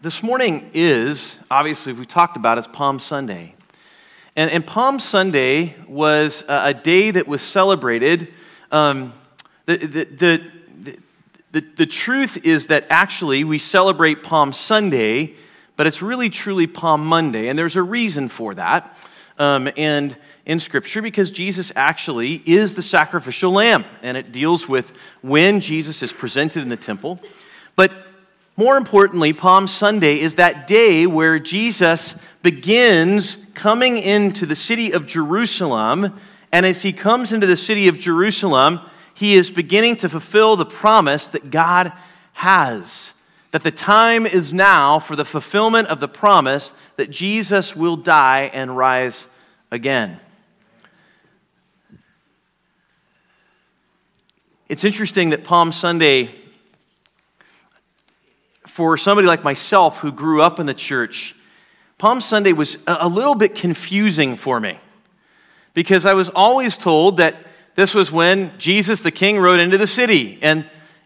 This morning is, obviously, if we talked about it, it's Palm Sunday. And Palm Sunday was a day that was celebrated. The truth is that actually we celebrate Palm Sunday, but it's really truly Palm Monday. And there's a reason for that and in Scripture, because Jesus actually is the sacrificial lamb. And it deals with when Jesus is presented in the temple. But more importantly, Palm Sunday is that day where Jesus begins coming into the city of Jerusalem, and as he comes into the city of Jerusalem, he is beginning to fulfill the promise that God has, that the time is now for the fulfillment of the promise that Jesus will die and rise again. It's interesting that Palm Sunday, for somebody like myself who grew up in the church, Palm Sunday was a little bit confusing for me because I was always told that this was when Jesus the King rode into the city. And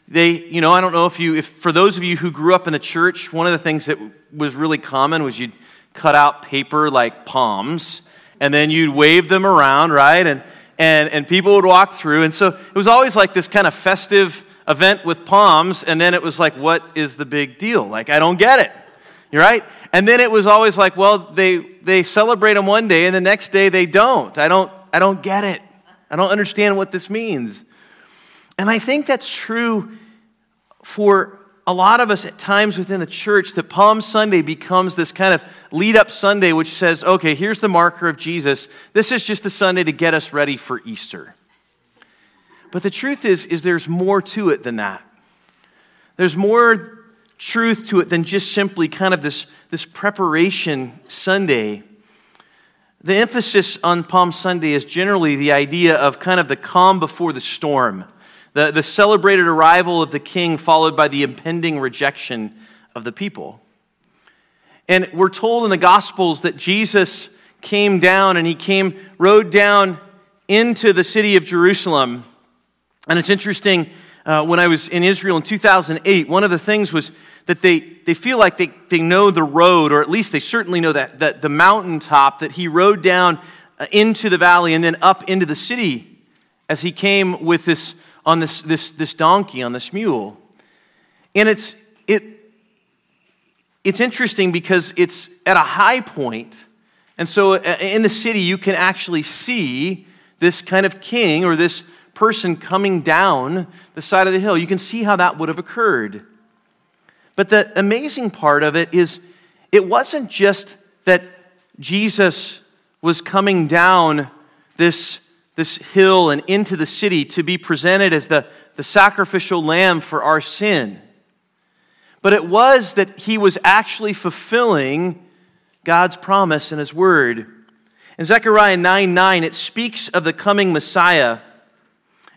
they, you know, I don't know if for those of you who grew up in the church, one of the things that was really common was you'd cut out paper like palms and then you'd wave them around, right? And people would walk through. And so it was always like this kind of festive event with palms, and then it was like, what is the big deal? Like, I don't get it. You're right? And then it was always like, well, they celebrate them one day and the next day they don't. I don't get it. I don't understand what this means. And I think that's true for a lot of us at times within the church, that Palm Sunday becomes this kind of lead-up Sunday which says, okay, here's the marker of Jesus. This is just the Sunday to get us ready for Easter. But the truth is there's more to it than that. There's more truth to it than just simply kind of this preparation Sunday. The emphasis on Palm Sunday is generally the idea of kind of the calm before the storm, the celebrated arrival of the King followed by the impending rejection of the people. And we're told in the Gospels that Jesus came down and rode down into the city of Jerusalem. And it's interesting, when I was in Israel in 2008, one of the things was that they feel like they know the road, or at least they certainly know that the mountaintop that he rode down into the valley and then up into the city as he came with this donkey, on this mule. And it's interesting because it's at a high point, and so in the city you can actually see this kind of king or this person coming down the side of the hill. You can see how that would have occurred. But the amazing part of it is it wasn't just that Jesus was coming down this hill and into the city to be presented as the sacrificial lamb for our sin, but it was that he was actually fulfilling God's promise in his word. In Zechariah 9:9, it speaks of the coming Messiah.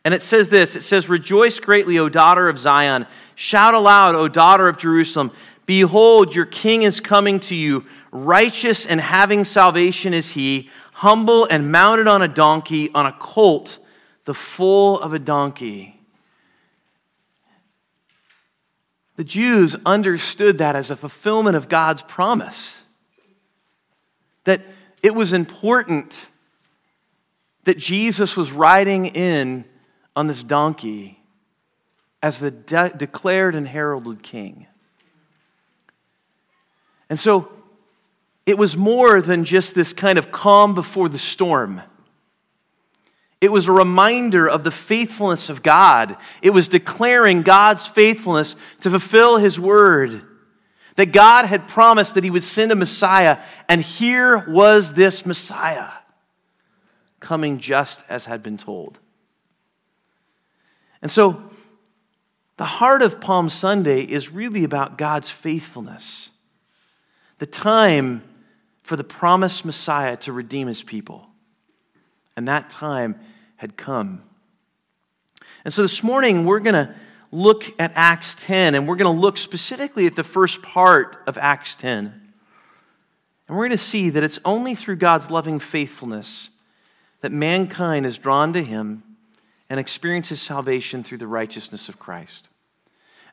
And it says this, it says, "Rejoice greatly, O daughter of Zion. Shout aloud, O daughter of Jerusalem. Behold, your king is coming to you. Righteous and having salvation is he, humble and mounted on a donkey, on a colt, the foal of a donkey." The Jews understood that as a fulfillment of God's promise. That it was important that Jesus was riding in on this donkey as the declared and heralded king. And so it was more than just this kind of calm before the storm. It was a reminder of the faithfulness of God. It was declaring God's faithfulness to fulfill his word, that God had promised that he would send a Messiah, and here was this Messiah coming just as had been told. And so, the heart of Palm Sunday is really about God's faithfulness, the time for the promised Messiah to redeem his people. And that time had come. And so this morning, we're going to look at Acts 10, and we're going to look specifically at the first part of Acts 10. And we're going to see that it's only through God's loving faithfulness that mankind is drawn to him and experiences salvation through the righteousness of Christ.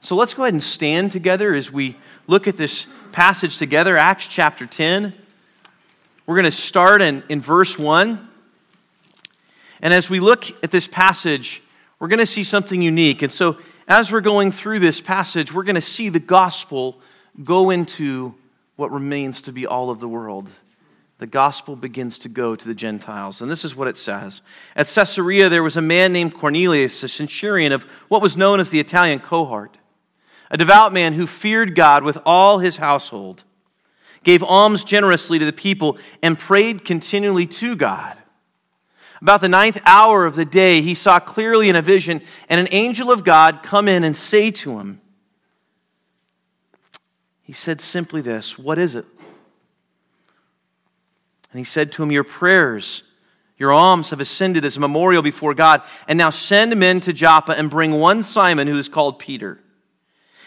So let's go ahead and stand together as we look at this passage together, Acts chapter 10. We're going to start in verse 1. And as we look at this passage, we're going to see something unique. And so as we're going through this passage, we're going to see the gospel go into what remains to be all of the world. The gospel begins to go to the Gentiles. And this is what it says. At Caesarea, there was a man named Cornelius, a centurion of what was known as the Italian cohort, a devout man who feared God with all his household, gave alms generously to the people, and prayed continually to God. About the 9th hour of the day, he saw clearly in a vision and an angel of God come in and say to him, he said simply this, "What is it?" And he said to him, "Your prayers, your alms have ascended as a memorial before God, and now send men to Joppa and bring one Simon who is called Peter.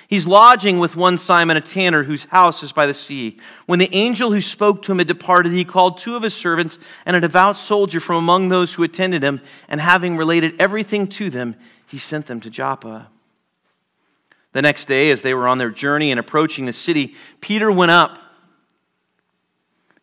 He's lodging with one Simon, a tanner, whose house is by the sea." When the angel who spoke to him had departed, he called two of his servants and a devout soldier from among those who attended him, and having related everything to them, he sent them to Joppa. The next day, as they were on their journey and approaching the city, Peter went up.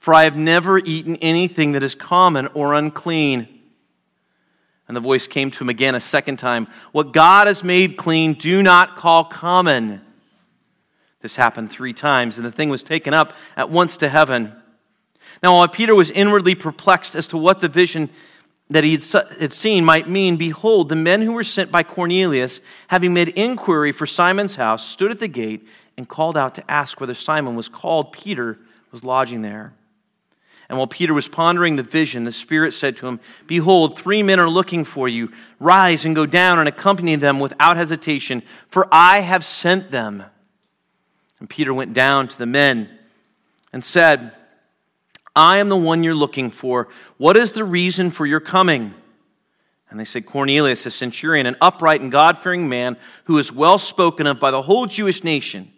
for I have never eaten anything that is common or unclean." And the voice came to him again a second time, "What God has made clean, do not call common." This happened 3 times, and the thing was taken up at once to heaven. Now, while Peter was inwardly perplexed as to what the vision that he had seen might mean, behold, the men who were sent by Cornelius, having made inquiry for Simon's house, stood at the gate and called out to ask whether Simon was called Peter was lodging there. And while Peter was pondering the vision, the Spirit said to him, "Behold, 3 men are looking for you. Rise and go down and accompany them without hesitation, for I have sent them." And Peter went down to the men and said, "I am the one you're looking for. What is the reason for your coming?" And they said, "Cornelius, a centurion, an upright and God-fearing man who is well spoken of by the whole Jewish nation,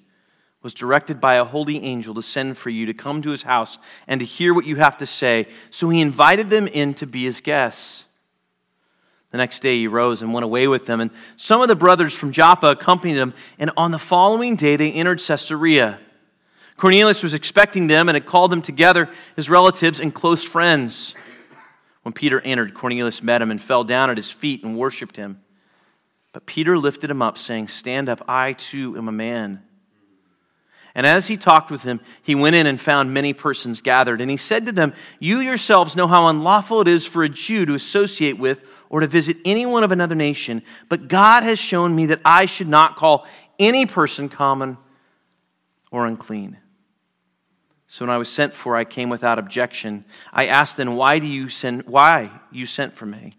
was directed by a holy angel to send for you to come to his house and to hear what you have to say. So he invited them in to be his guests." The next day he rose and went away with them, and some of the brothers from Joppa accompanied him, and on the following day they entered Caesarea. Cornelius was expecting them and had called them together, his relatives and close friends. When Peter entered, Cornelius met him and fell down at his feet and worshipped him. But Peter lifted him up, saying, "Stand up, I too am a man." And as he talked with him, he went in and found many persons gathered, and he said to them, "You yourselves know how unlawful it is for a Jew to associate with or to visit anyone of another nation, but God has shown me that I should not call any person common or unclean. So when I was sent for, I came without objection. I asked then, why you sent for me?"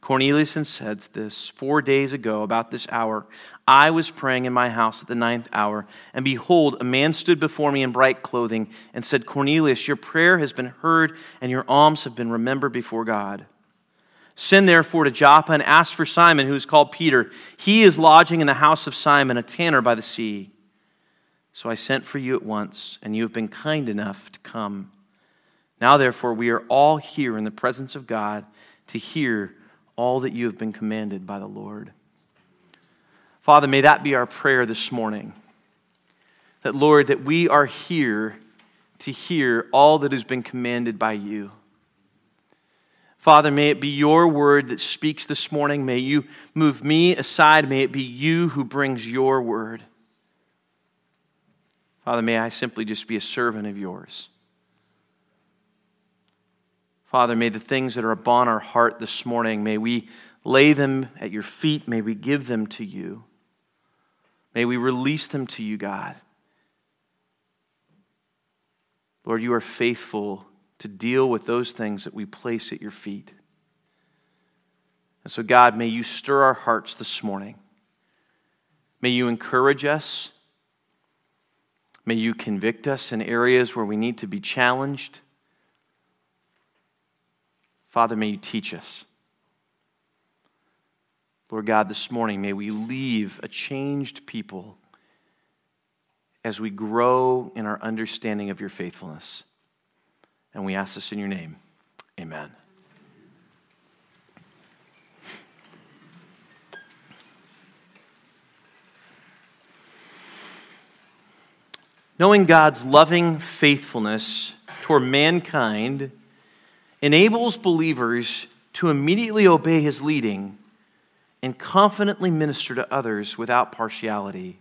Cornelius said this, "4 days ago, about this hour, I was praying in my house at the 9th hour, and behold, a man stood before me in bright clothing and said, 'Cornelius, your prayer has been heard, and your alms have been remembered before God. Send therefore to Joppa and ask for Simon, who is called Peter. He is lodging in the house of Simon, a tanner by the sea.' So I sent for you at once, and you have been kind enough to come. Now therefore we are all here in the presence of God to hear all that you have been commanded by the Lord." Father, may that be our prayer this morning. That, Lord, that we are here to hear all that has been commanded by you. Father, may it be your word that speaks this morning. May you move me aside. May it be you who brings your word. Father, may I simply just be a servant of yours. Father, may the things that are upon our heart this morning, may we lay them at your feet. May we give them to you. May we release them to you, God. Lord, you are faithful to deal with those things that we place at your feet. And so, God, may you stir our hearts this morning. May you encourage us. May you convict us in areas where we need to be challenged. Father, may you teach us. Lord God, this morning, may we leave a changed people as we grow in our understanding of your faithfulness. And we ask this in your name. Amen. Knowing God's loving faithfulness toward mankind enables believers to immediately obey his leading and confidently minister to others without partiality.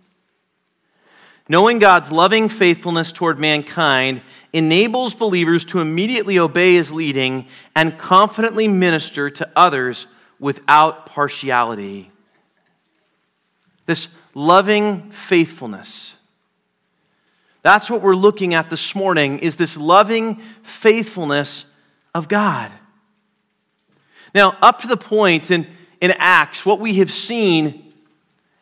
Knowing God's loving faithfulness toward mankind enables believers to immediately obey his leading and confidently minister to others without partiality. This loving faithfulness, that's what we're looking at this morning, is this loving faithfulness of God. Now, up to the point in Acts, what we have seen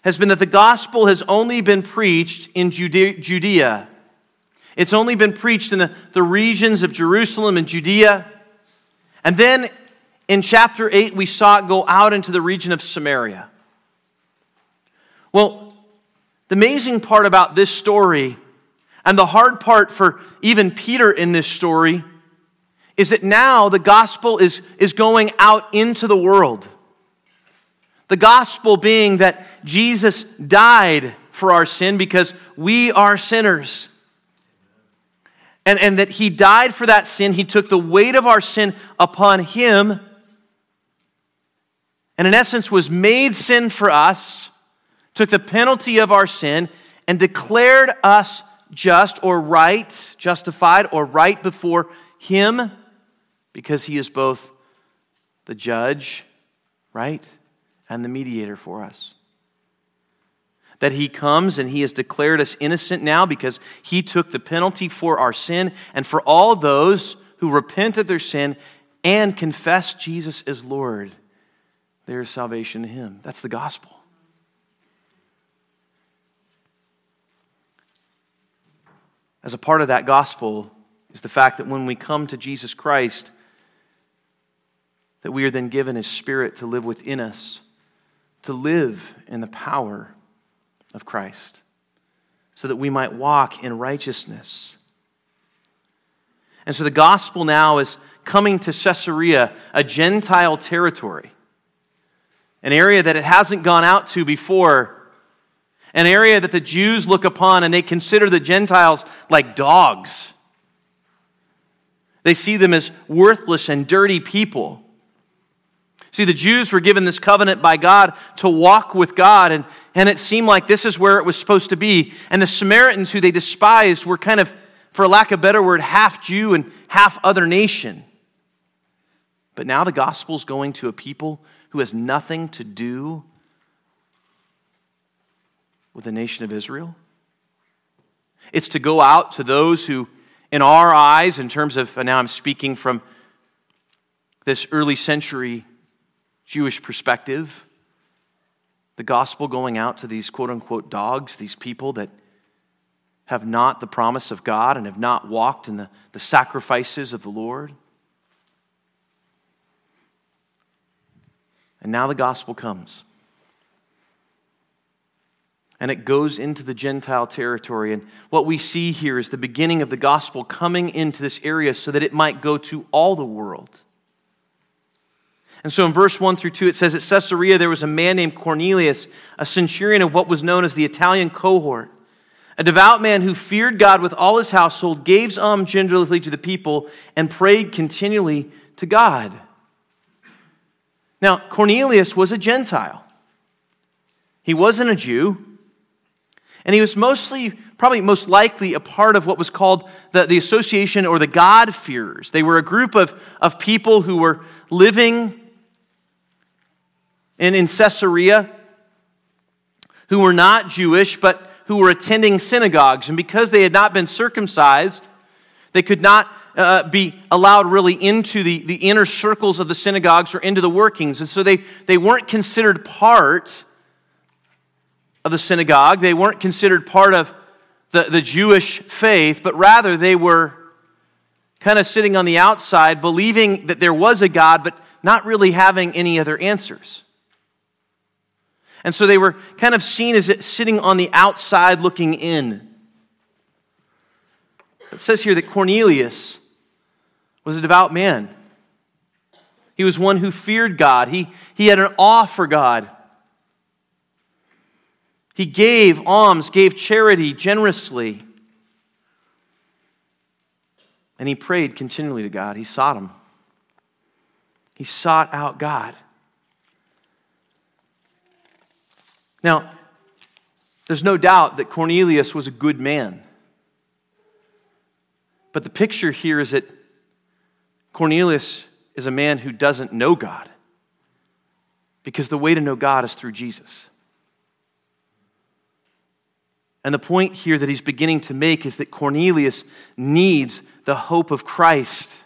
has been that the gospel has only been preached in Judea. It's only been preached in the regions of Jerusalem and Judea. And then in chapter 8, we saw it go out into the region of Samaria. Well, the amazing part about this story, and the hard part for even Peter in this story, is that now the gospel is going out into the world. The gospel being that Jesus died for our sin because we are sinners. And that he died for that sin. He took the weight of our sin upon him. And in essence was made sin for us. Took the penalty of our sin. And declared us just or right, justified or right before him, because he is both the judge, right, and the mediator for us. That he comes and he has declared us innocent now because he took the penalty for our sin and for all those who repent of their sin and confess Jesus as Lord, there is salvation in him. That's the gospel. As a part of that gospel is the fact that when we come to Jesus Christ, that we are then given his Spirit to live within us, to live in the power of Christ, so that we might walk in righteousness. And so the gospel now is coming to Caesarea, a Gentile territory, an area that it hasn't gone out to before. An area that the Jews look upon and they consider the Gentiles like dogs. They see them as worthless and dirty people. See, the Jews were given this covenant by God to walk with God, and it seemed like this is where it was supposed to be. And the Samaritans, who they despised, were kind of, for lack of a better word, half Jew and half other nation. But now the gospel's going to a people who has nothing to do with the nation of Israel. It's to go out to those who, in our eyes, in terms of, and now I'm speaking from this early century Jewish perspective, the gospel going out to these quote-unquote dogs, these people that have not the promise of God and have not walked in the sacrifices of the Lord. And now the gospel comes. And it goes into the Gentile territory. And what we see here is the beginning of the gospel coming into this area so that it might go to all the world. And so in verse 1 through 2, it says, at Caesarea there was a man named Cornelius, a centurion of what was known as the Italian cohort, a devout man who feared God with all his household, gave alms generously to the people, and prayed continually to God. Now, Cornelius was a Gentile. He wasn't a Jew. And he was most likely a part of what was called the association or the God-fearers. They were a group of people who were living in Caesarea, who were not Jewish, but who were attending synagogues. And because they had not been circumcised, they could not be allowed really into the inner circles of the synagogues or into the workings. And so they weren't considered part of the synagogue. They weren't considered part of the Jewish faith, but rather they were kind of sitting on the outside, believing that there was a God, but not really having any other answers. And so they were kind of seen as sitting on the outside looking in. It says here that Cornelius was a devout man. He was one who feared God. He had an awe for God. He gave alms, gave charity generously. And he prayed continually to God. He sought him. He sought out God. Now, there's no doubt that Cornelius was a good man. But the picture here is that Cornelius is a man who doesn't know God, because the way to know God is through Jesus. And the point here that he's beginning to make is that Cornelius needs the hope of Christ.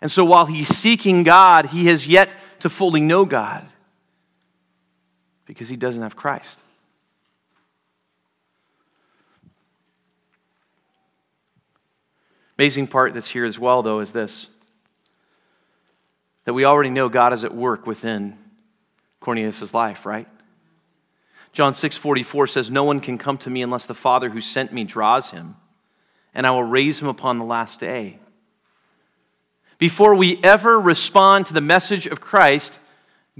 And so while he's seeking God, he has yet to fully know God, because he doesn't have Christ. Amazing part that's here as well, though, is this: that we already know God is at work within Cornelius' life, right? John 6:44 says, "No one can come to me unless the Father who sent me draws him, and I will raise him upon the last day." Before we ever respond to the message of Christ,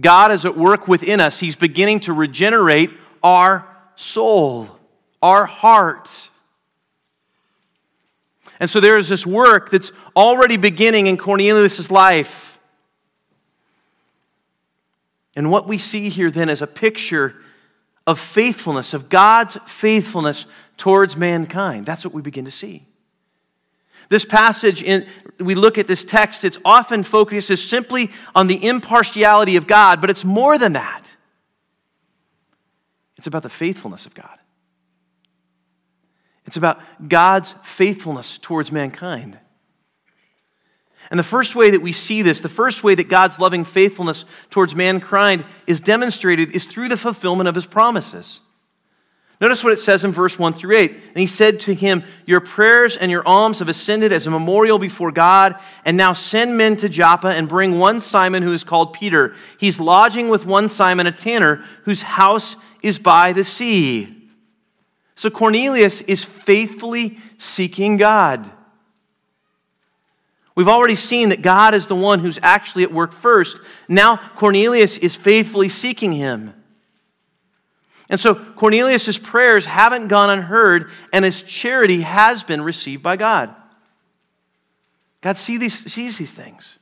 God is at work within us. He's beginning to regenerate our soul, our heart. And so there is this work that's already beginning in Cornelius' life. And what we see here then is a picture of faithfulness, of God's faithfulness towards mankind. That's what we begin to see. This passage, we look at this text, it's often focuses simply on the impartiality of God, but it's more than that. It's about the faithfulness of God. It's about God's faithfulness towards mankind. And the first way that we see this, the first way that God's loving faithfulness towards mankind is demonstrated is through the fulfillment of his promises. Notice what it says in verse 1 through 8. "And he said to him, 'Your prayers and your alms have ascended as a memorial before God, and now send men to Joppa and bring one Simon who is called Peter. He's lodging with one Simon, a tanner, whose house is by the sea.'" So Cornelius is faithfully seeking God. We've already seen that God is the one who's actually at work first. Now Cornelius is faithfully seeking him. And so Cornelius' prayers haven't gone unheard, and his charity has been received by God. God sees these things.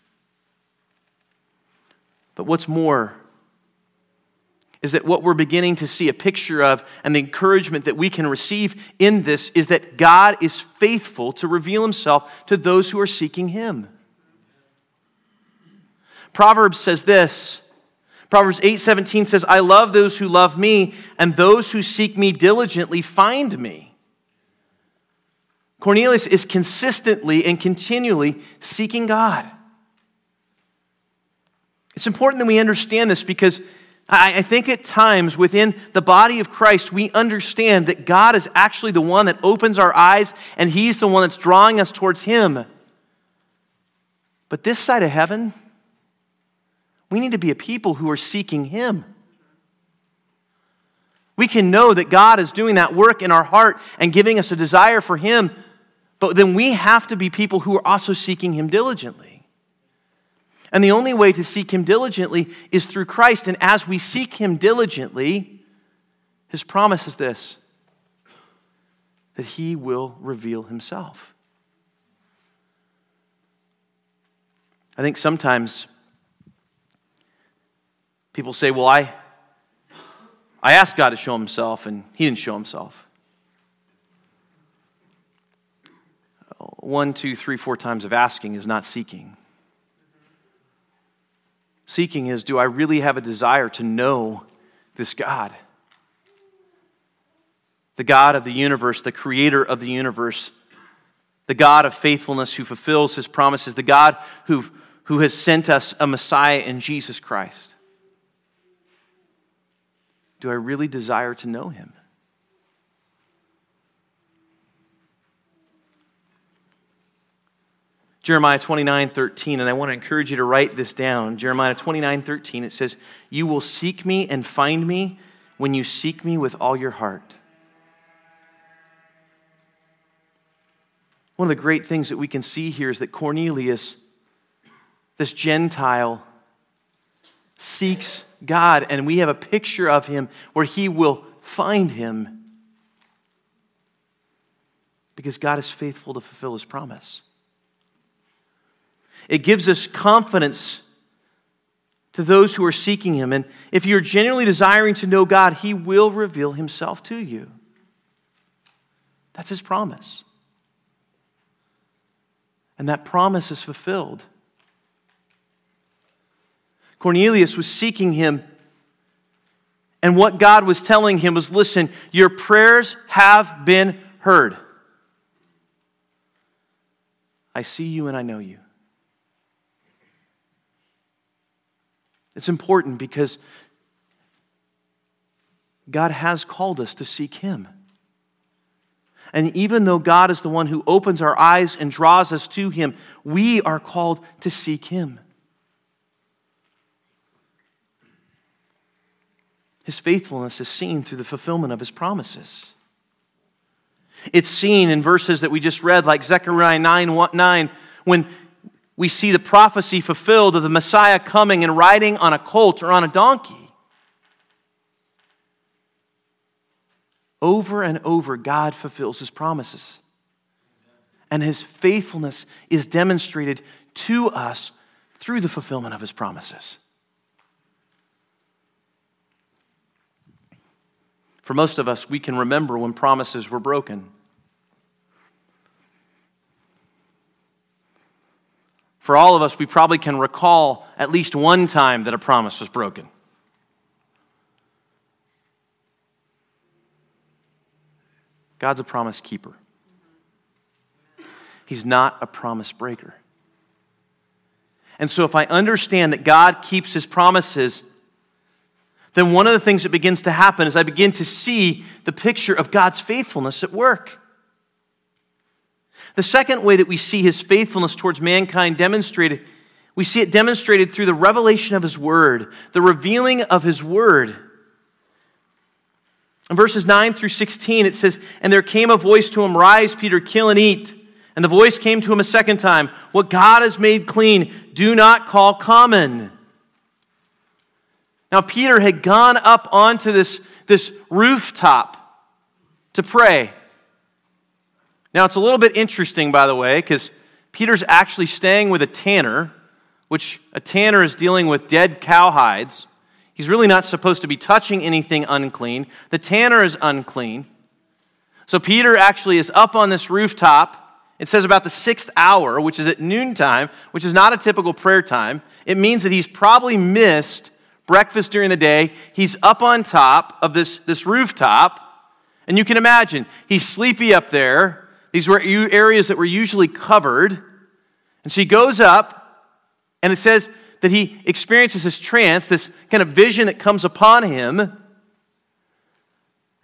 But what's more is that what we're beginning to see a picture of, and the encouragement that we can receive in this, is that God is faithful to reveal himself to those who are seeking him. Proverbs says this. Proverbs 8:17 says, "I love those who love me, and those who seek me diligently find me." Cornelius is consistently and continually seeking God. It's important that we understand this, because I think at times within the body of Christ, we understand that God is actually the one that opens our eyes, and he's the one that's drawing us towards him. But this side of heaven, we need to be a people who are seeking him. We can know that God is doing that work in our heart and giving us a desire for him, but then we have to be people who are also seeking him diligently. And the only way to seek him diligently is through Christ. And as we seek him diligently, his promise is this: that he will reveal himself. I think sometimes people say, "Well, I asked God to show himself, and he didn't show himself." 1, 2, 3, 4 times of asking is not seeking. Seeking is, do I really have a desire to know this God? The God of the universe, the creator of the universe, the God of faithfulness who fulfills his promises, the God who has sent us a Messiah in Jesus Christ. Do I really desire to know him? Jeremiah 29:13, and I want to encourage you to write this down. Jeremiah 29:13, it says, "You will seek me and find me when you seek me with all your heart." One of the great things that we can see here is that Cornelius, this Gentile, seeks God, and we have a picture of him where he will find him because God is faithful to fulfill his promise. It gives us confidence to those who are seeking him. And if you're genuinely desiring to know God, he will reveal himself to you. That's his promise. And that promise is fulfilled. Cornelius was seeking him, and what God was telling him was, listen, your prayers have been heard. I see you and I know you. It's important because God has called us to seek him. And even though God is the one who opens our eyes and draws us to him, we are called to seek him. His faithfulness is seen through the fulfillment of his promises. It's seen in verses that we just read, like Zechariah 9:9, when we see the prophecy fulfilled of the Messiah coming and riding on a colt or on a donkey. Over and over, God fulfills his promises. And his faithfulness is demonstrated to us through the fulfillment of his promises. For most of us, we can remember when promises were broken. For all of us, we probably can recall at least one time that a promise was broken. God's a promise keeper. He's not a promise breaker. And so if I understand that God keeps his promises, then one of the things that begins to happen is I begin to see the picture of God's faithfulness at work. The second way that we see his faithfulness towards mankind demonstrated, we see it demonstrated through the revelation of his word, the revealing of his word. In verses 9 through 16, it says, "And there came a voice to him, 'Rise, Peter, kill and eat.' And the voice came to him a second time, 'What God has made clean, do not call common.'" Now Peter had gone up onto this rooftop to pray. Now, it's a little bit interesting, by the way, because Peter's actually staying with a tanner, which a tanner is dealing with dead cowhides. He's really not supposed to be touching anything unclean. The tanner is unclean. So Peter actually is up on this rooftop. It says about the 6th hour, which is at noontime, which is not a typical prayer time. It means that he's probably missed breakfast during the day. He's up on top of this rooftop, and you can imagine, he's sleepy up there. These were areas that were usually covered. And so he goes up, and it says that he experiences this trance, this kind of vision that comes upon him.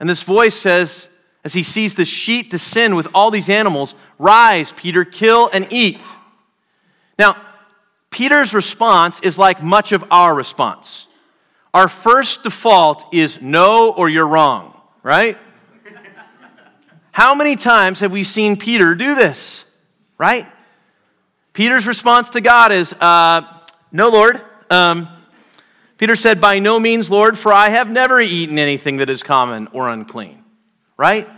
And this voice says, as he sees the sheet descend with all these animals, "Rise, Peter, kill and eat." Now, Peter's response is like much of our response. Our first default is no, or you're wrong, right? How many times have we seen Peter do this, right? Peter's response to God is, "No, Lord." Peter said, "By no means, Lord, for I have never eaten anything that is common or unclean," right?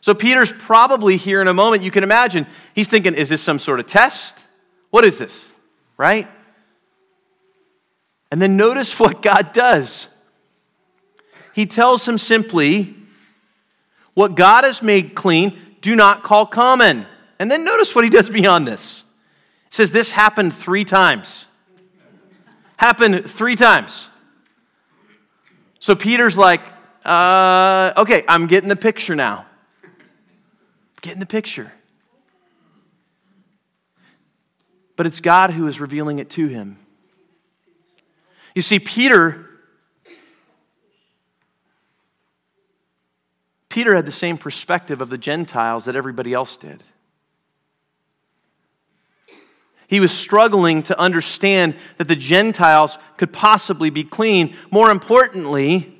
So Peter's probably here in a moment, you can imagine, he's thinking, is this some sort of test? What is this, right? And then notice what God does. He tells him simply, "What God has made clean, do not call common." And then notice what he does beyond this. It says this happened 3 times. Happened 3 times. So Peter's like, okay, I'm getting the picture now. Getting the picture. But it's God who is revealing it to him. You see, Peter had the same perspective of the Gentiles that everybody else did. He was struggling to understand that the Gentiles could possibly be clean. More importantly,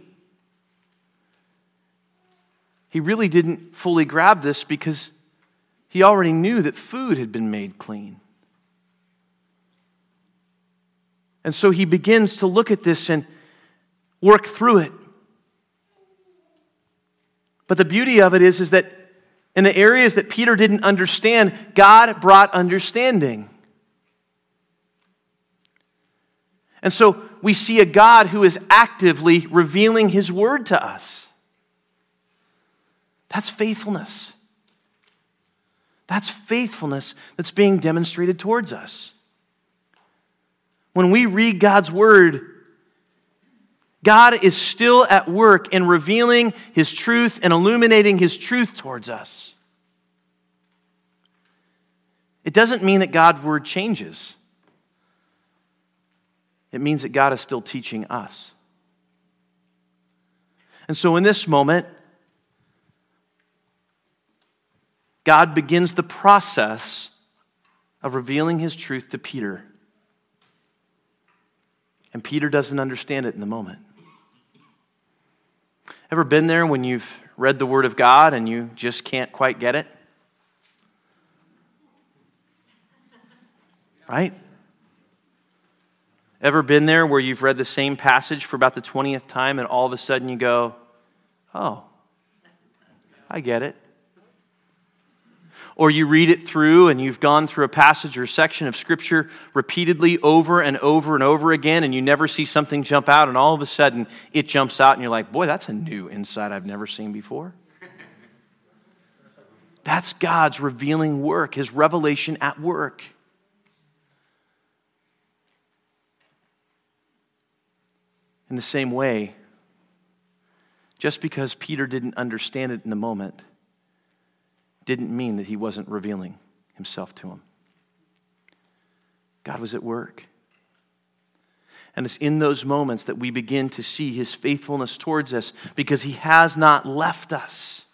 he really didn't fully grab this because he already knew that food had been made clean. And so he begins to look at this and work through it. But the beauty of it is that in the areas that Peter didn't understand, God brought understanding. And so we see a God who is actively revealing his word to us. That's faithfulness. That's faithfulness that's being demonstrated towards us. When we read God's word, God is still at work in revealing his truth and illuminating his truth towards us. It doesn't mean that God's word changes. It means that God is still teaching us. And so in this moment, God begins the process of revealing his truth to Peter. And Peter doesn't understand it in the moment. Ever been there when you've read the Word of God and you just can't quite get it? Right? Ever been there where you've read the same passage for about the 20th time and all of a sudden you go, oh, I get it. Or you read it through and you've gone through a passage or section of Scripture repeatedly over and over and over again and you never see something jump out and all of a sudden it jumps out and you're like, boy, that's a new insight I've never seen before. That's God's revealing work, his revelation at work. In the same way, just because Peter didn't understand it in the moment didn't mean that he wasn't revealing himself to him. God was at work. And it's in those moments that we begin to see his faithfulness towards us because he has not left us.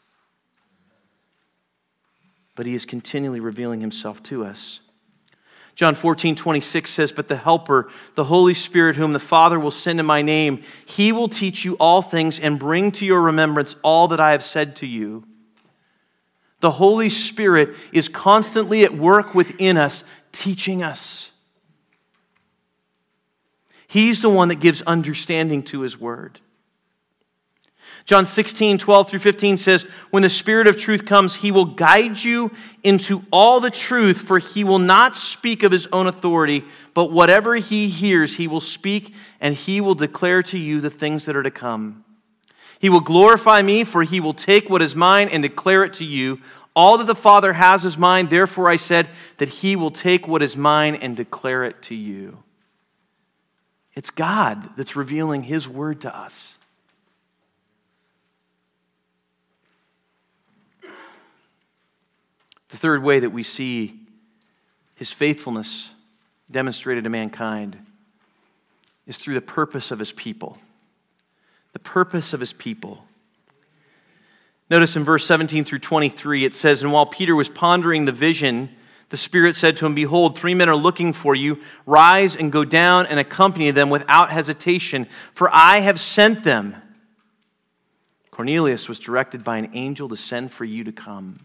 But he is continually revealing himself to us. John 14:26 says, "But the Helper, the Holy Spirit, whom the Father will send in my name, he will teach you all things and bring to your remembrance all that I have said to you." The Holy Spirit is constantly at work within us, teaching us. He's the one that gives understanding to his word. John 16:12-15 says, "When the Spirit of truth comes, he will guide you into all the truth, for he will not speak of his own authority, but whatever he hears, he will speak, and he will declare to you the things that are to come. He will glorify me, for he will take what is mine and declare it to you. All that the Father has is mine, therefore I said that he will take what is mine and declare it to you." It's God that's revealing his word to us. The third way that we see his faithfulness demonstrated to mankind is through the purpose of his people. The purpose of his people. Notice in verse 17-23, it says, "And while Peter was pondering the vision, the Spirit said to him, 'Behold, 3 men are looking for you. Rise and go down and accompany them without hesitation, for I have sent them.' Cornelius was directed by an angel to send for you to come."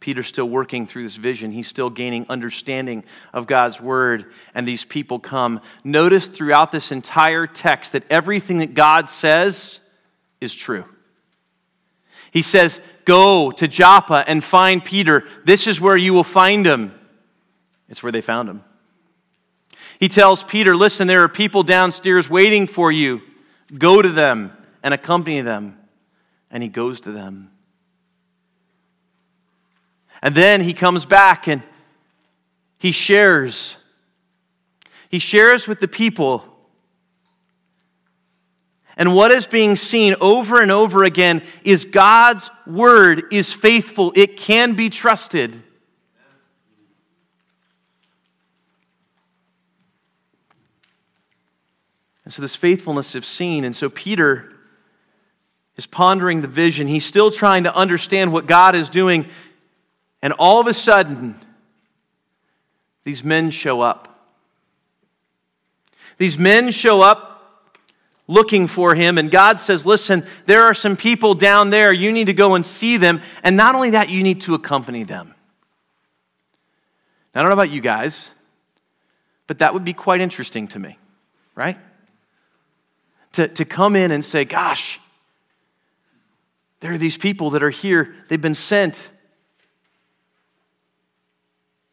Peter's still working through this vision. He's still gaining understanding of God's word, and these people come. Notice throughout this entire text that everything that God says is true. He says, "Go to Joppa and find Peter. This is where you will find him." It's where they found him. He tells Peter, "Listen, there are people downstairs waiting for you. Go to them and accompany them." And he goes to them. And then he comes back and he shares. He shares with the people. And what is being seen over and over again is God's word is faithful. It can be trusted. And so this faithfulness is seen. And so Peter is pondering the vision. He's still trying to understand what God is doing. And all of a sudden, these men show up. These men show up looking for him, and God says, listen, there are some people down there. You need to go and see them. And not only that, you need to accompany them. Now, I don't know about you guys, but that would be quite interesting to me, right? To come in and say, gosh, there are these people that are here. They've been sent.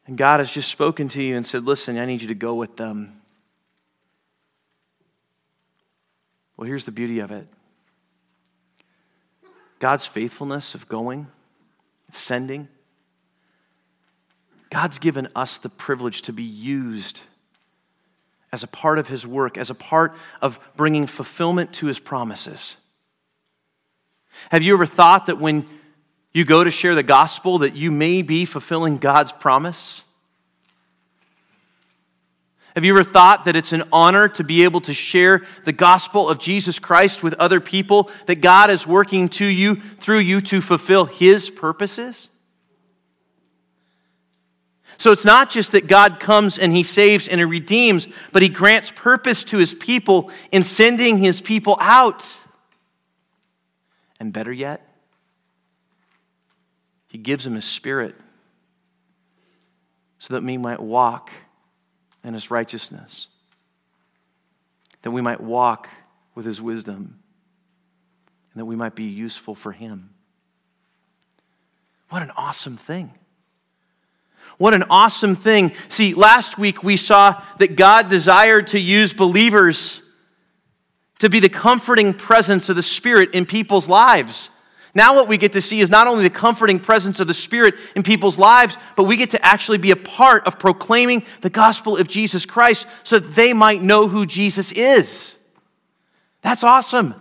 And God has just spoken to you and said, listen, I need you to go with them. Well, here's the beauty of it. God's faithfulness of going, sending. God's given us the privilege to be used as a part of his work, as a part of bringing fulfillment to his promises. Have you ever thought that when you go to share the gospel that you may be fulfilling God's promise? Have you ever thought that it's an honor to be able to share the gospel of Jesus Christ with other people, that God is working to you, through you, to fulfill his purposes? So it's not just that God comes and he saves and he redeems, but he grants purpose to his people in sending his people out. And better yet, he gives him his Spirit so that we might walk in his righteousness, that we might walk with his wisdom, and that we might be useful for him. What an awesome thing. What an awesome thing. See, last week we saw that God desired to use believers to be the comforting presence of the Spirit in people's lives. Now what we get to see is not only the comforting presence of the Spirit in people's lives, but we get to actually be a part of proclaiming the gospel of Jesus Christ so that they might know who Jesus is. That's awesome.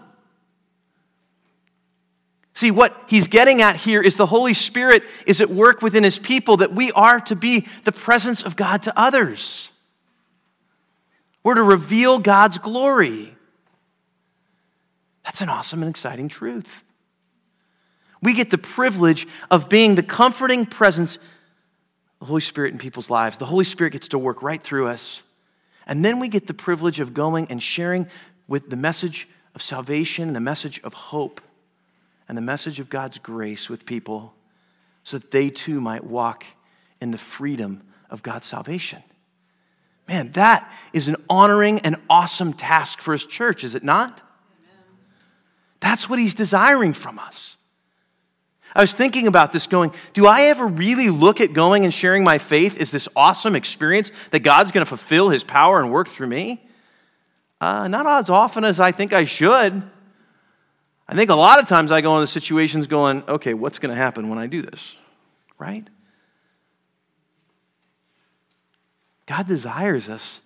See, what he's getting at here is the Holy Spirit is at work within his people, that we are to be the presence of God to others. We're to reveal God's glory. That's an awesome and exciting truth. We get the privilege of being the comforting presence of the Holy Spirit in people's lives. The Holy Spirit gets to work right through us. And then we get the privilege of going and sharing with the message of salvation and the message of hope and the message of God's grace with people so that they too might walk in the freedom of God's salvation. Man, that is an honoring and awesome task for his church, is it not? Amen. That's what he's desiring from us. I was thinking about this going, do I ever really look at going and sharing my faith as this awesome experience that God's going to fulfill his power and work through me? Not as often as I think I should. I think a lot of times I go into situations going, okay, what's going to happen when I do this, right? God desires us,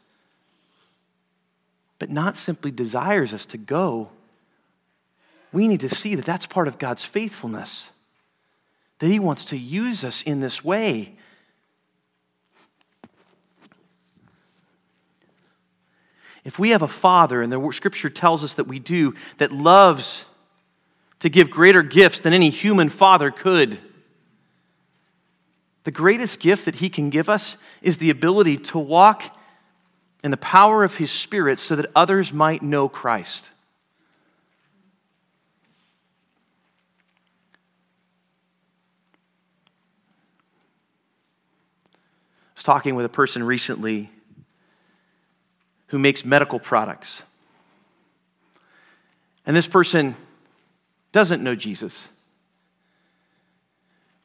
but not simply desires us to go. We need to see that that's part of God's faithfulness, that he wants to use us in this way. If we have a father, and the scripture tells us that we do, that loves to give greater gifts than any human father could. The greatest gift that he can give us is the ability to walk in the power of his Spirit so that others might know Christ. I was talking with a person recently who makes medical products. And this person doesn't know Jesus.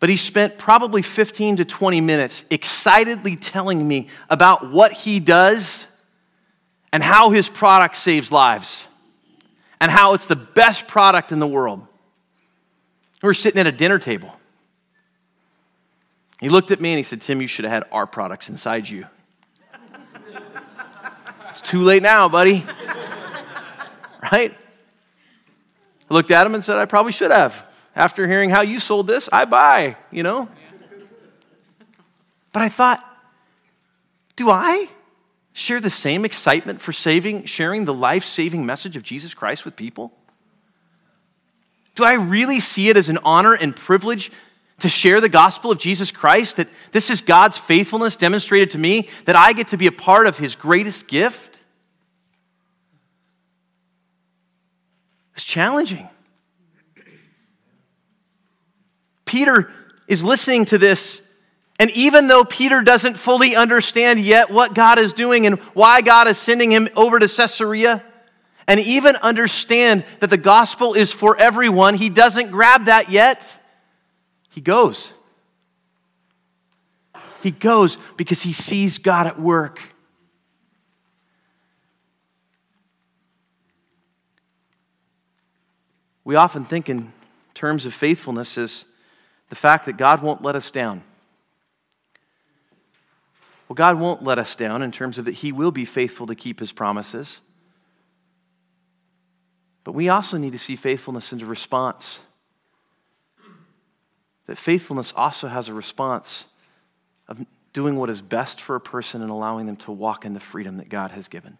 But he spent probably 15 to 20 minutes excitedly telling me about what he does and how his product saves lives and how it's the best product in the world. We were sitting at a dinner table. He looked at me and he said, Tim, you should have had our products inside you. It's too late now, buddy. Right? I looked at him and said, I probably should have. After hearing how you sold this, I buy, you know? But I thought, do I share the same excitement for sharing the life-saving message of Jesus Christ with people? Do I really see it as an honor and privilege to share the gospel of Jesus Christ, that this is God's faithfulness demonstrated to me, that I get to be a part of his greatest gift? It's challenging. Peter is listening to this, and even though Peter doesn't fully understand yet what God is doing and why God is sending him over to Caesarea, and even understand that the gospel is for everyone, he doesn't grab that yet. He goes. He goes because he sees God at work. We often think in terms of faithfulness is the fact that God won't let us down. Well, God won't let us down in terms of that he will be faithful to keep his promises. But we also need to see faithfulness in the response. That faithfulness also has a response of doing what is best for a person and allowing them to walk in the freedom that God has given.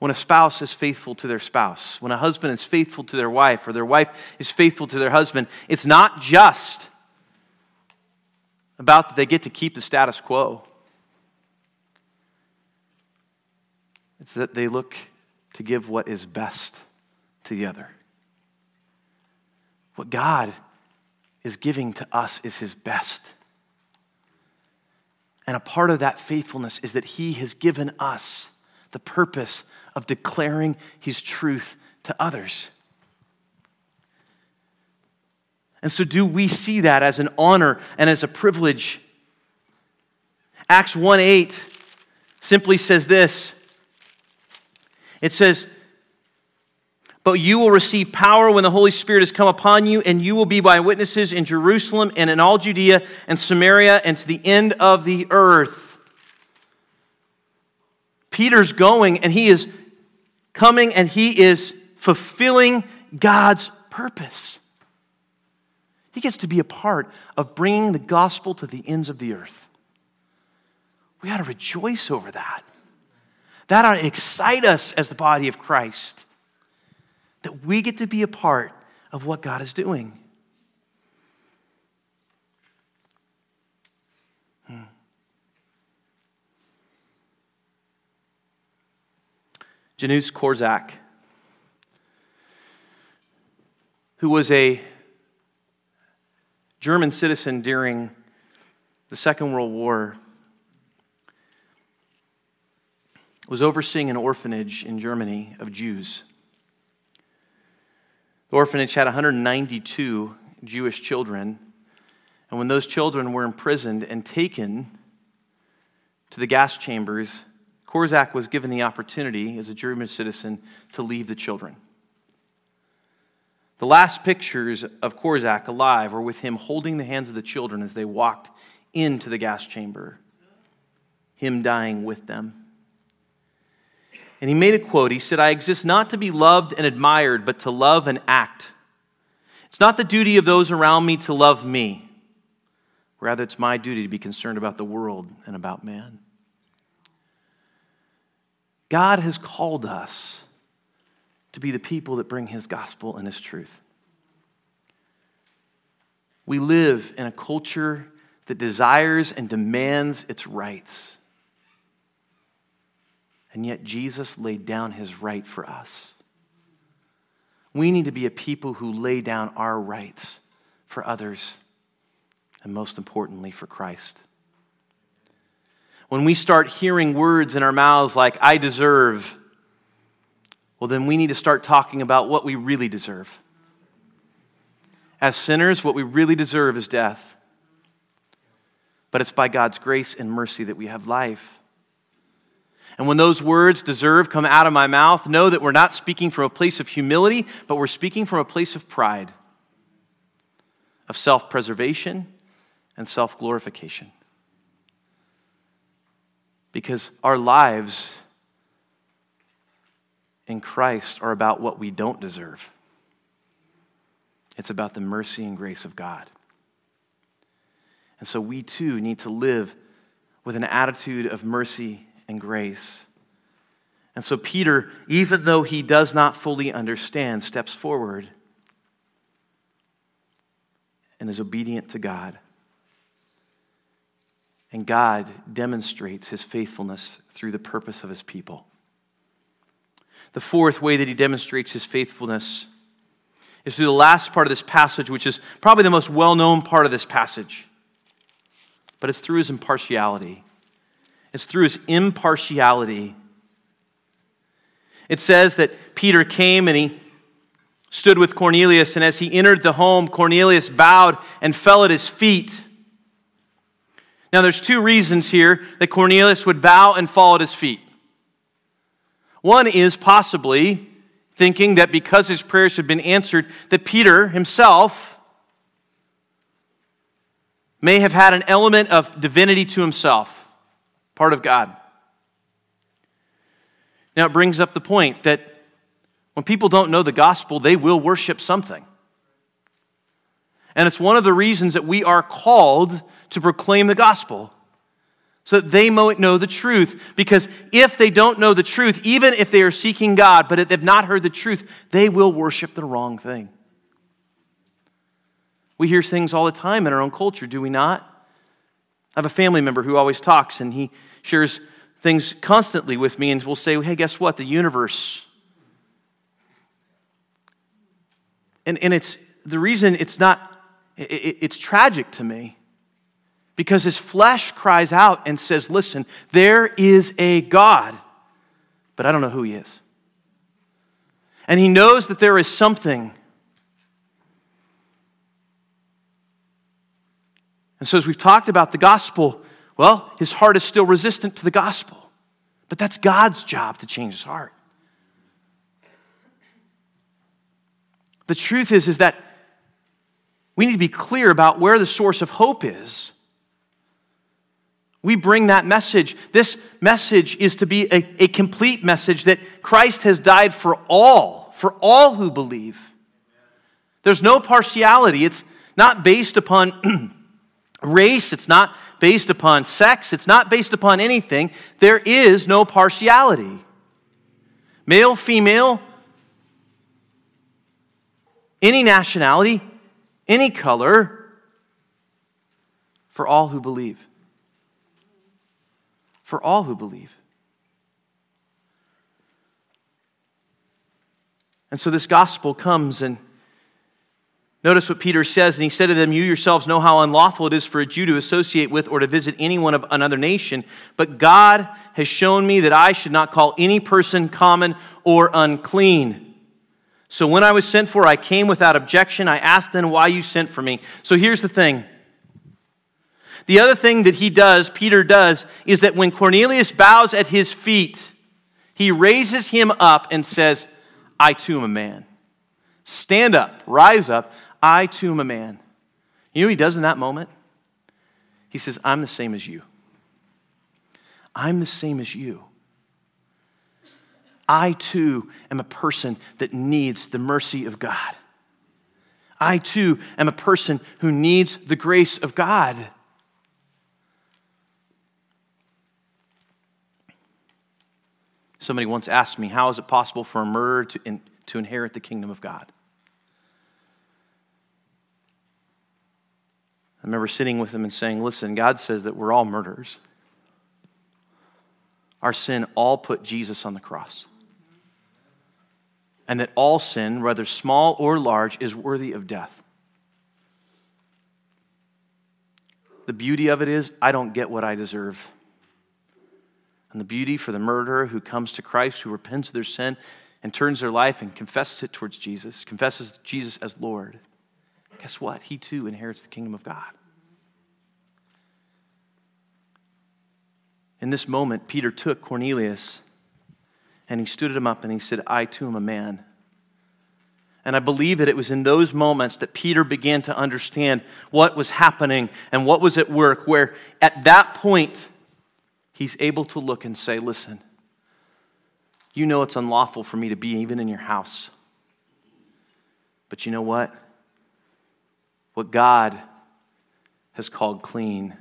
When a spouse is faithful to their spouse, when a husband is faithful to their wife, or their wife is faithful to their husband, it's not just about that they get to keep the status quo. It's that they look to give what is best to the other. What God is giving to us is his best. And a part of that faithfulness is that he has given us the purpose of declaring his truth to others. And so do we see that as an honor and as a privilege? Acts 1:8 simply says this. It says, "But you will receive power when the Holy Spirit has come upon you, and you will be my witnesses in Jerusalem and in all Judea and Samaria and to the end of the earth." Peter's going, and he is coming, and he is fulfilling God's purpose. He gets to be a part of bringing the gospel to the ends of the earth. We ought to rejoice over that. That ought to excite us as the body of Christ, that we get to be a part of what God is doing. Janusz Korczak, who was a German citizen during the Second World War, was overseeing an orphanage in Germany of Jews. The orphanage had 192 Jewish children, and when those children were imprisoned and taken to the gas chambers, Korczak was given the opportunity as a German citizen to leave the children. The last pictures of Korczak alive were with him holding the hands of the children as they walked into the gas chamber, him dying with them. And he made a quote. He said, "I exist not to be loved and admired, but to love and act. It's not the duty of those around me to love me. Rather, it's my duty to be concerned about the world and about man." God has called us to be the people that bring his gospel and his truth. We live in a culture that desires and demands its rights. And yet Jesus laid down his right for us. We need to be a people who lay down our rights for others, and most importantly, for Christ. When we start hearing words in our mouths like, "I deserve," well, then we need to start talking about what we really deserve. As sinners, what we really deserve is death. But it's by God's grace and mercy that we have life. And when those words "deserve" come out of my mouth, know that we're not speaking from a place of humility, but we're speaking from a place of pride, of self-preservation and self-glorification. Because our lives in Christ are about what we don't deserve. It's about the mercy and grace of God. And so we too need to live with an attitude of mercy and grace, And so Peter, even though he does not fully understand, steps forward and is obedient to God. And God demonstrates his faithfulness through the purpose of his people. The fourth way that he demonstrates his faithfulness is through the last part of this passage, which is probably the most well-known part of this passage. But it's through his impartiality. It's through his impartiality. It says that Peter came and he stood with Cornelius, and as he entered the home, Cornelius bowed and fell at his feet. Now, there's two reasons here that Cornelius would bow and fall at his feet. One is possibly thinking that because his prayers had been answered, that Peter himself may have had an element of divinity to himself, part of God. Now, it brings up the point that when people don't know the gospel, they will worship something. And it's one of the reasons that we are called to proclaim the gospel, so that they might know the truth. Because if they don't know the truth, even if they are seeking God, but if they've not heard the truth, they will worship the wrong thing. We hear things all the time in our own culture, do we not? I have a family member who always talks, and he shares things constantly with me, and will say, hey, guess what? The universe. And it's the reason it's tragic to me, because his flesh cries out and says, listen, there is a God, but I don't know who he is. And he knows that there is something. And so as we've talked about the gospel, well, his heart is still resistant to the gospel. But that's God's job to change his heart. The truth is that we need to be clear about where the source of hope is. We bring that message. This message is to be a complete message that Christ has died for all who believe. There's no partiality. It's not based upon race. It's not based upon sex. It's not based upon anything. There is no partiality. Male, female, any nationality, any color, for all who believe. For all who believe. And so this gospel comes, and notice what Peter says. And he said to them, you yourselves know how unlawful it is for a Jew to associate with or to visit anyone of another nation. But God has shown me that I should not call any person common or unclean. So when I was sent for, I came without objection. I asked them why you sent for me. So here's the thing. The other thing that Peter does, is that when Cornelius bows at his feet, he raises him up and says, I too am a man. Stand up, rise up, I too am a man. You know what he does in that moment? He says, I'm the same as you. I'm the same as you. I too am a person that needs the mercy of God. I too am a person who needs the grace of God. Somebody once asked me, how is it possible for a murderer to inherit the kingdom of God? I remember sitting with him and saying, listen, God says that we're all murderers. Our sin all put Jesus on the cross. And that all sin, whether small or large, is worthy of death. The beauty of it is, I don't get what I deserve. And the beauty for the murderer who comes to Christ, who repents of their sin and turns their life and confesses it towards Jesus, confesses Jesus as Lord, guess what? He too inherits the kingdom of God. In this moment, Peter took Cornelius and he stood him up and he said, I too am a man. And I believe that it was in those moments that Peter began to understand what was happening and what was at work, where at that point, he's able to look and say, listen, you know it's unlawful for me to be even in your house. But you know what? What God has called clean,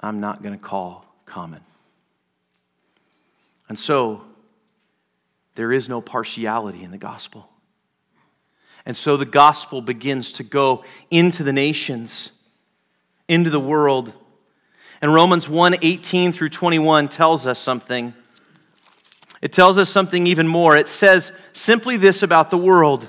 I'm not going to call common. And so there is no partiality in the gospel. And so the gospel begins to go into the nations, into the world. And Romans 1:18 through 21 tells us something. It tells us something even more. It says simply this about the world.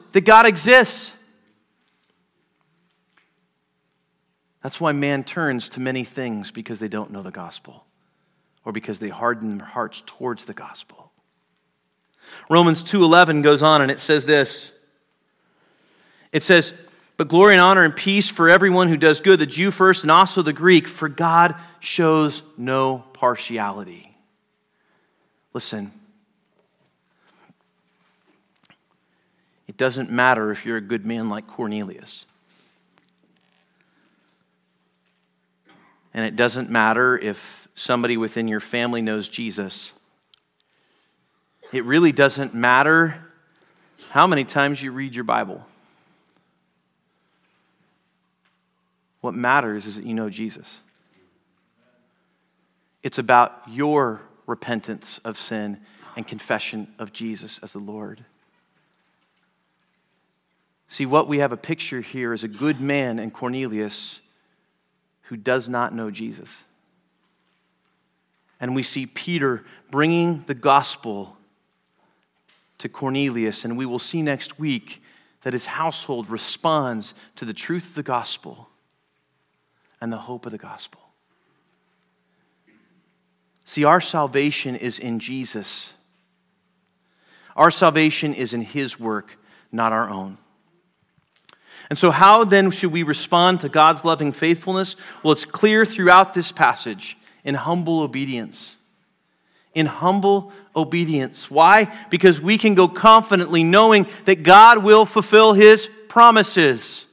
that God exists. That's why man turns to many things, because they don't know the gospel or because they harden their hearts towards the gospel. Romans 2:11 goes on and it says this. It says, "But glory and honor and peace for everyone who does good, the Jew first and also the Greek, for God shows no partiality." Listen, it doesn't matter if you're a good man like Cornelius. And it doesn't matter if somebody within your family knows Jesus. It really doesn't matter how many times you read your Bible. What matters is that you know Jesus. It's about your repentance of sin and confession of Jesus as the Lord. See, what we have a picture here is a good man in Cornelius who does not know Jesus. And we see Peter bringing the gospel to Cornelius, and we will see next week that his household responds to the truth of the gospel and the hope of the gospel. See, our salvation is in Jesus. Our salvation is in his work, not our own. And so how then should we respond to God's loving faithfulness? Well, it's clear throughout this passage, in humble obedience. In humble obedience. Why? Because we can go confidently knowing that God will fulfill his promises.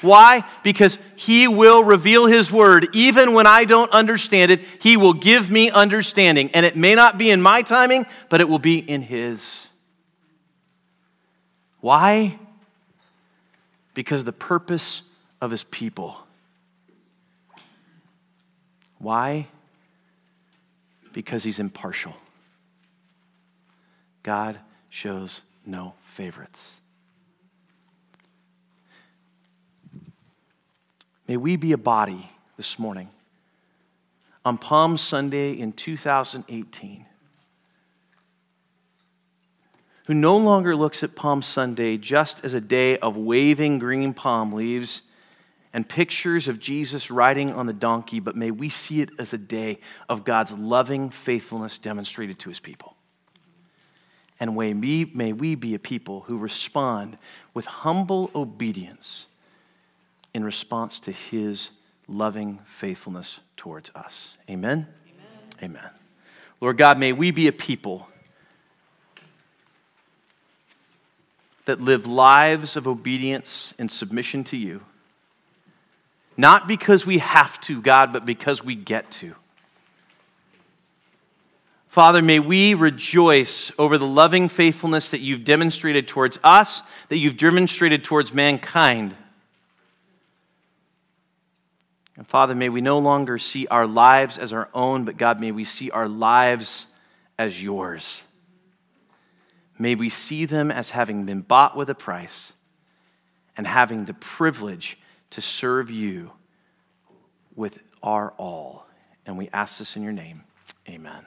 Why? Because he will reveal his word. Even when I don't understand it, he will give me understanding. And it may not be in my timing, but it will be in his. Why? Because of the purpose of his people. Why? Because he's impartial. God shows no favorites. May we be a body this morning on Palm Sunday in 2018 who no longer looks at Palm Sunday just as a day of waving green palm leaves and pictures of Jesus riding on the donkey, but may we see it as a day of God's loving faithfulness demonstrated to his people. And may we be a people who respond with humble obedience in response to his loving faithfulness towards us. Amen? Amen. Amen. Lord God, may we be a people that live lives of obedience and submission to you. Not because we have to, God, but because we get to. Father, may we rejoice over the loving faithfulness that you've demonstrated towards us, that you've demonstrated towards mankind. And Father, may we no longer see our lives as our own, but God, may we see our lives as yours. May we see them as having been bought with a price and having the privilege to serve you with our all. And we ask this in your name. Amen.